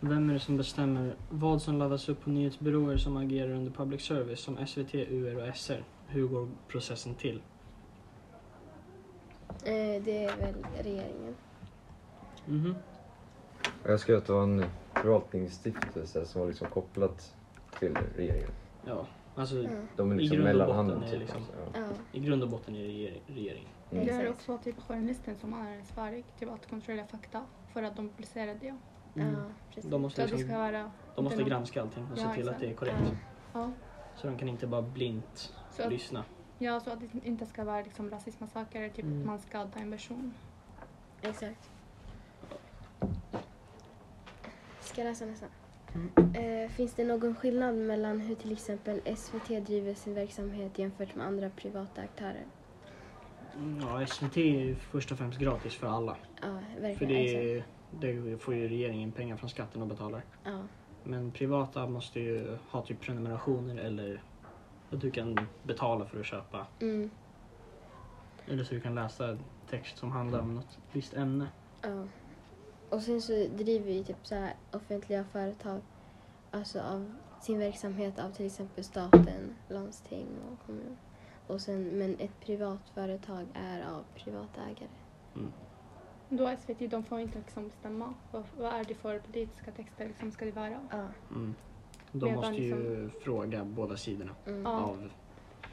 Vem är det som bestämmer vad som laddas upp på nyhetsbyråer som agerar under public service som SVT, UR och SR? Hur går processen till? Det är väl regeringen. Mm-hmm. Jag skrev att det var en förvaltningsstiftelse som var liksom kopplat till regeringen. Ja, alltså de är liksom mellanhanden. Liksom, i grund och botten är det regeringen. Mm. Det är också typ journalisten som är ansvarig typ att kontrollera fakta för att de publicerar det. Mm. Ja, precis. De måste, liksom, de måste granska allting och se till att det är korrekt. Ja. Så de kan inte bara blint lyssna. Ja, så att det inte ska vara liksom rasismassaker, typ att man skadar en person. Exakt. Ska jag läsa nästan? Finns det någon skillnad mellan hur till exempel SVT driver sin verksamhet jämfört med andra privata aktörer? Ja, SVT är ju först och främst gratis för alla. Ja, verkligen. För det får ju regeringen pengar från skatten och betalar. Ja. Men privata måste ju ha typ prenumerationer eller att du kan betala för att köpa. Mm. Eller så du kan läsa text som handlar om något visst ämne. Ja. Och sen så driver ju typ så här offentliga företag alltså av sin verksamhet av till exempel staten, landsting och kommun. Och sen, men ett privat företag är av privata ägare. Mm. Då SVT, de får inte liksom bestämma vad är det för politiska texter liksom ska det vara. Mm. De måste ju liksom fråga båda sidorna. Mm. Av.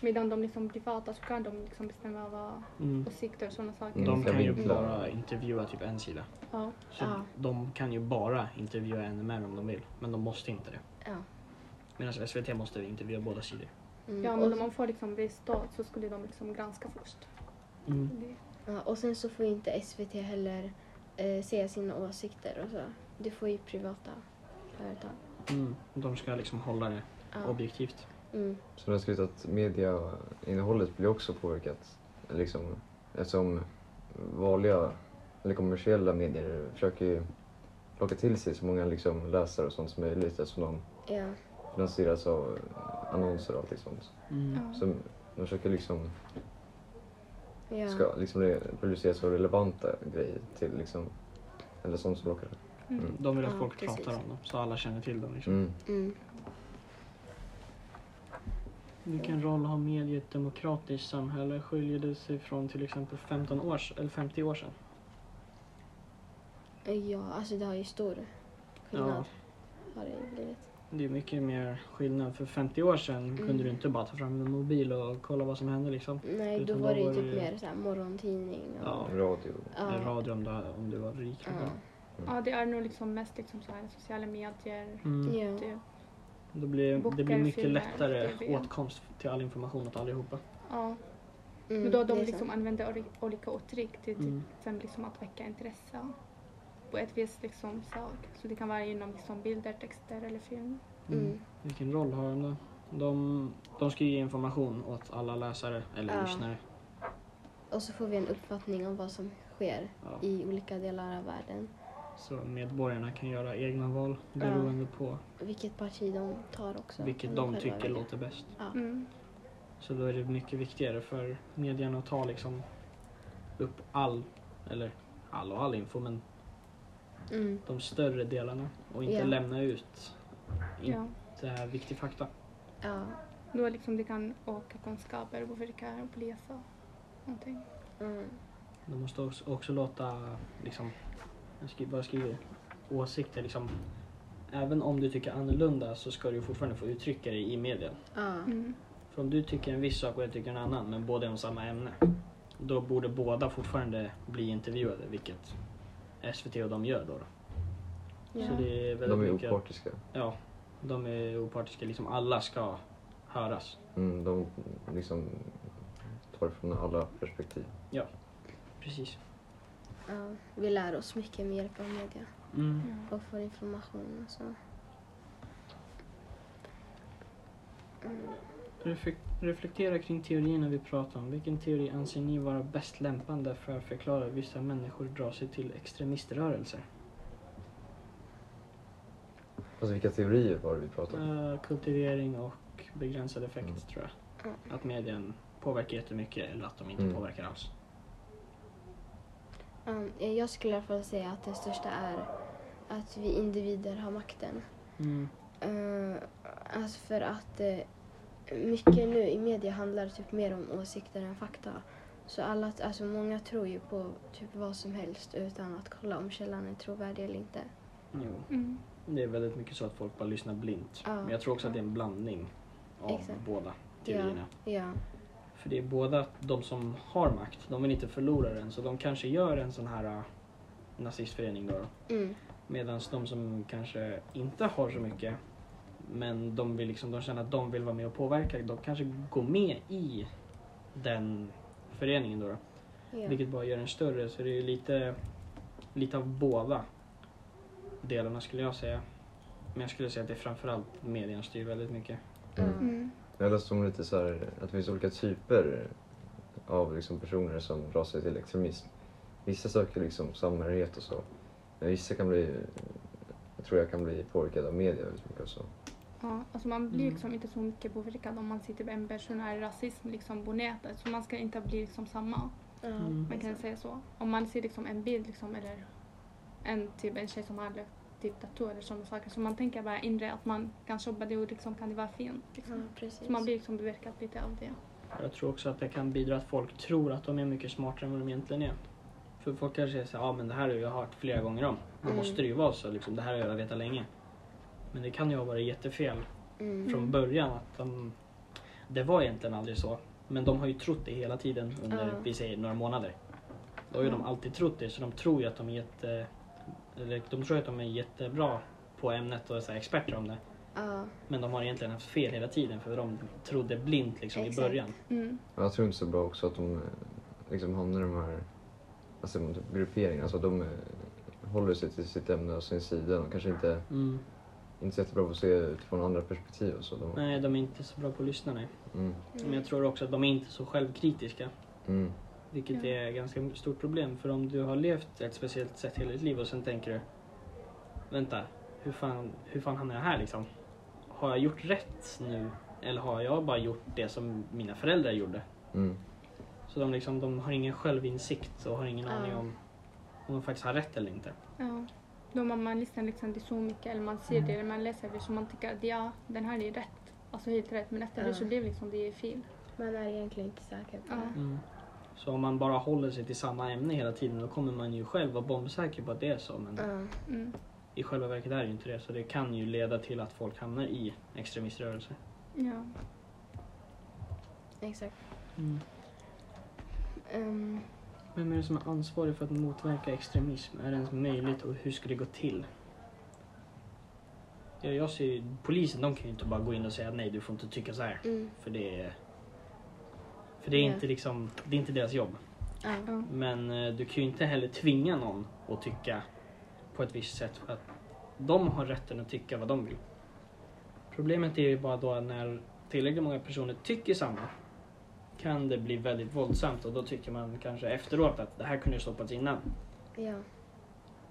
Medan de liksom privata så kan de liksom bestämma vad åsikter och sådana saker. De kan ju bara intervjua typ en sida. Ja. Så de kan ju bara intervjua NMR om de vill. Men de måste inte det. Ja. Medan SVT måste intervjua båda sidor. Mm. Ja, men om man får liksom bli stat så skulle de liksom granska först. Mm. Ja, och sen så får inte SVT heller se sina åsikter och så. Det får ju privata företag. Mm. De ska liksom hålla det objektivt. Mm. Så det har skrivit att mediainnehållet blir också påverkat. Liksom, eftersom vanliga eller kommersiella medier försöker ju plocka till sig så många liksom, läsare och sånt som möjligt. Eftersom de finansieras av annonser och allt sånt. Mm. Så de försöker liksom ska liksom producera så relevanta grejer till liksom, eller sånt som lockar. Mm. Mm. De vill att folk pratar om dem så alla känner till dem liksom. Mm. Mm. Vilken roll har media i ett demokratiskt samhälle? Skiljer det sig från till exempel 50 år sedan? Ja, alltså det har ju stor skillnad. Ja. Har det blivit. Det är mycket mer skillnad. För 50 år sedan kunde du inte bara ta fram en mobil och kolla vad som hände liksom. Nej, utan då var det ju typ mer såhär morgontidning och radio. Radio om du var rik. Ja. Mm. Ja, det är nog liksom mest liksom så här sociala medier. Mm. Ja. Det blir mycket lättare åtkomst till all information åt allihopa. Ja. Mm, men då de liksom använder olika uttryck till sen liksom att väcka intresse på ett visst liksom sak. Så det kan vara genom liksom bilder, texter eller film. Mm. Vilken roll har de då? De ska ge information åt alla läsare eller lyssnare. Och så får vi en uppfattning om vad som sker i olika delar av världen. Så medborgarna kan göra egna val beroende på vilket parti de tar också. Vilket de tycker låter bäst. Ja. Mm. Så då är det mycket viktigare för medierna att ta liksom upp all info, men de större delarna och inte lämna ut det här viktiga fakta. Ja. Då liksom det kan öka kunskaper och försöka läsa någonting. Mm. De måste också låta liksom åsikter liksom. Även om du tycker annorlunda så ska du fortfarande få uttrycka det i media. För om du tycker en viss sak och jag tycker en annan, men båda är om samma ämne, då borde båda fortfarande bli intervjuade, vilket SVT och de gör då. Så det är väldigt mycket. De är opartiska. Ja, de är opartiska. Liksom alla ska höras. Mm, de liksom tar från alla perspektiv. Ja, precis. Vi lär oss mycket med hjälp av media och får information och så. Reflektera kring teorierna vi pratar om. Vilken teori anser ni vara bäst lämpande för att förklara att vissa människor drar sig till extremiströrelser? Alltså vilka teorier var det vi pratade om? Kultivering och begränsad effekt tror jag. Att medien påverkar jättemycket eller att de inte påverkar alls. Jag skulle i alla fall säga att den största är att vi individer har makten. Mm. Alltså för att mycket nu i media handlar typ mer om åsikter än fakta. Så alla, alltså många tror ju på typ vad som helst utan att kolla om källan är trovärdig eller inte. Jo. Mm. Det är väldigt mycket så att folk bara lyssnar blint. Ja. Men jag tror också att det är en blandning av båda teorierna. Ja. Ja. För det är båda de som har makt, de vill inte förlora den. Så de kanske gör en sån här nazistförening då. Mm. Medan de som kanske inte har så mycket, men de vill liksom, de känner att de vill vara med och påverka, de kanske går med i den föreningen då. Yeah. Vilket bara gör den större, så det är ju lite av båda delarna skulle jag säga. Men jag skulle säga att det är framförallt medierna styr väldigt mycket. Mm. Jag läste om lite så här, att det finns olika typer av liksom personer som drar sig till extremism. Vissa söker liksom samhörighet och så. Men vissa kan bli, jag tror jag kan bli påverkad av media väldigt mycket och så. Ja, alltså man blir liksom inte så mycket påverkad om man sitter med en personär rasism liksom på nätet. Så man ska inte bli liksom samma. Mm. Man kan säga så. Om man ser liksom en bild liksom, eller en tjej som har typ dator eller sådana saker. Så man tänker bara inre att man kan jobba det och liksom kan det vara fint. Liksom. Ja, precis. Så man blir liksom beverkad lite av det. Jag tror också att det kan bidra att folk tror att de är mycket smartare än vad de egentligen är. För folk kanske säger så här, men det här har jag hört flera gånger om. Det måste ju vara så, liksom, det här har jag vetat länge. Men det kan ju ha varit jättefel från början. Att det var egentligen aldrig så. Men de har ju trott det hela tiden under, vi säger, några månader. Då har ju de alltid trott det, så de tror ju att de är jättebra på ämnet och är så här experter om det. Men de har egentligen haft fel hela tiden, för de trodde blint liksom, i början. Mm. Jag tror inte så bra också att de liksom hamnar i de här grupperingarna. Alltså de håller sig till sitt ämne och sin sida. De kanske inte jättebra på att se utifrån andra perspektiv. Och så. Nej, de är inte så bra på att lyssna. Nej. Mm. Men jag tror också att de är inte så självkritiska. Mm. Vilket är ett ganska stort problem. För om du har levt ett speciellt sätt hela ditt liv och sen tänker du, vänta, hur fan hamnar jag här liksom? Har jag gjort rätt nu? Eller har jag bara gjort det som mina föräldrar gjorde? Mm. Så de har ingen självinsikt och har ingen aning om de faktiskt har rätt eller inte. Ja. Då man lyssnar liksom till så mycket, eller man ser det, eller man läser det, så man tycker att ja, den här är rätt. Alltså helt rätt, men efter det så blir liksom det är fel. Man är egentligen inte säker på det. Mm. Så om man bara håller sig till samma ämne hela tiden, då kommer man ju själv vara bombsäker på att det är så. Men i själva verket är det ju inte det. Så det kan ju leda till att folk hamnar i extremiströrelser. Ja. Exakt. Mm. Vem är det som är ansvarig för att motverka extremism? Är det ens möjligt och hur ska det gå till? Jag ser ju, polisen, de kan ju inte bara gå in och säga nej, du får inte tycka så här. Mm. För det är inte liksom, det är inte deras jobb. Mm. Men du kan ju inte heller tvinga någon att tycka på ett visst sätt. Att de har rätten att tycka vad de vill. Problemet är ju bara då när tillräckligt många personer tycker samma, kan det bli väldigt våldsamt, och då tycker man kanske efteråt att det här kunde ju stoppats innan. Ja.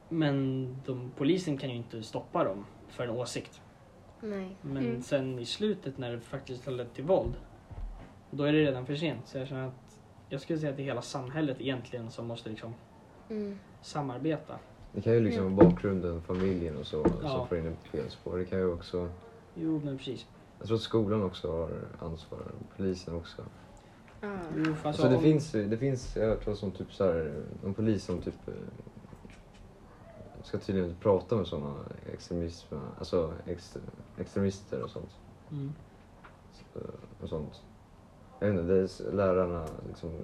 Men polisen kan ju inte stoppa dem för en åsikt. Nej. Men sen i slutet när det faktiskt har lett till våld, då är det redan för sent. Så jag känner att jag skulle säga att det är hela samhället egentligen som måste liksom samarbeta. Det kan ju liksom vara bakgrunden, familjen och så som får in ett felspår. Det kan ju också... Jo, men precis. Jag tror att skolan också har ansvar, polisen också. Mm. Alltså det finns jag tror som typ så här, en polis som typ ska tydligen inte prata med sådana extremister och sånt. Mm. Och sånt. Jag vet inte, det är lärarna liksom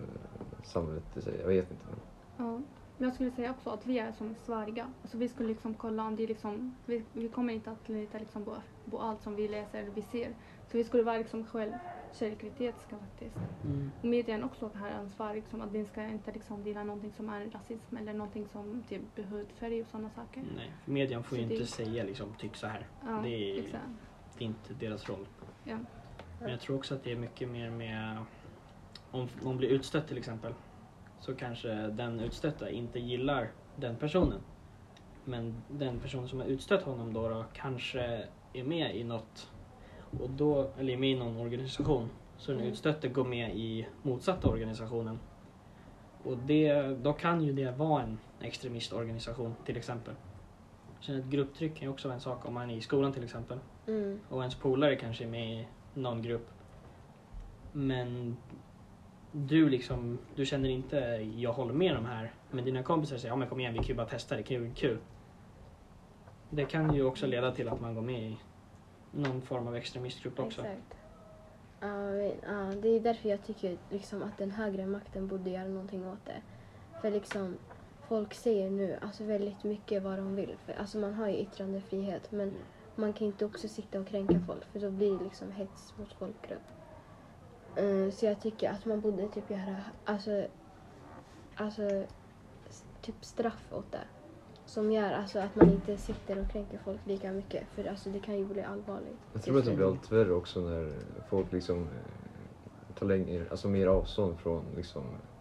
samlat i sig, jag vet inte. Ja, men jag skulle säga också att vi är som svariga. Alltså vi skulle liksom kolla om det liksom, vi kommer inte att lita liksom på allt som vi läser eller vi ser. Så vi skulle vara liksom självkritiska faktiskt. Mm. Och medien också har ansvar liksom, att den ska inte liksom dela någonting som är rasism eller någonting som typ hudfärg och sådana saker. Nej, medien får så ju inte säga liksom typ så här. Ja, det är inte deras roll. Ja. Men jag tror också att det är mycket mer med om man blir utstött till exempel, så kanske den utstötta inte gillar den personen. Men den person som har utstött honom då kanske är med i något. Och då, eller med i någon organisation, så den utstötte går med i motsatta organisationen. Och då kan ju det vara en extremistorganisation till exempel. Så ett grupptryck kan ju också vara en sak om man är i skolan till exempel. Mm. Och ens polare kanske är med i någon grupp. Men du känner inte jag håller med de här. Men dina kompisar säger, ja men kom igen, vi kan ju bara testa, det kan ju vara kul. Det kan ju också leda till att man går med i någon form av extremistgrupp också. Exakt. Det är därför jag tycker att den högre makten borde göra någonting åt det. För folk säger nu väldigt mycket vad de vill. För, man har ju yttrandefrihet, men man kan inte också sitta och kränka folk. För då blir det hets mot folkgrupp. Så jag tycker att man borde göra straff åt det. Som gör att man inte sitter och kränker folk lika mycket. För det kan ju bli allvarligt. Jag tror att det blir allt värre också när folk tar längre, mer avstånd från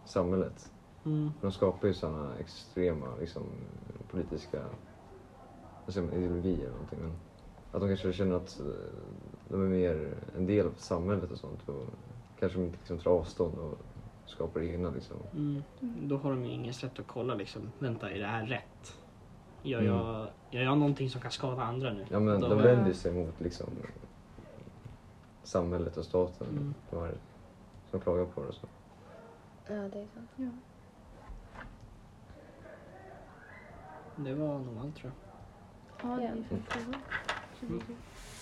samhället. Mm. De skapar ju sådana extrema politiska ideologier eller någonting. Men att de kanske känner att de är mer en del av samhället och sånt. Och kanske de inte tar avstånd och skapar egna. Då har de ju ingen sätt att kolla vänta, är det här rätt? Gör jag någonting som kan skada andra nu? Ja, men de vänder sig mot samhället och staten. Mm. De här, som klagar på det och så. Ja, det är sant. Ja. Det var normalt, tror jag. Ja, det är för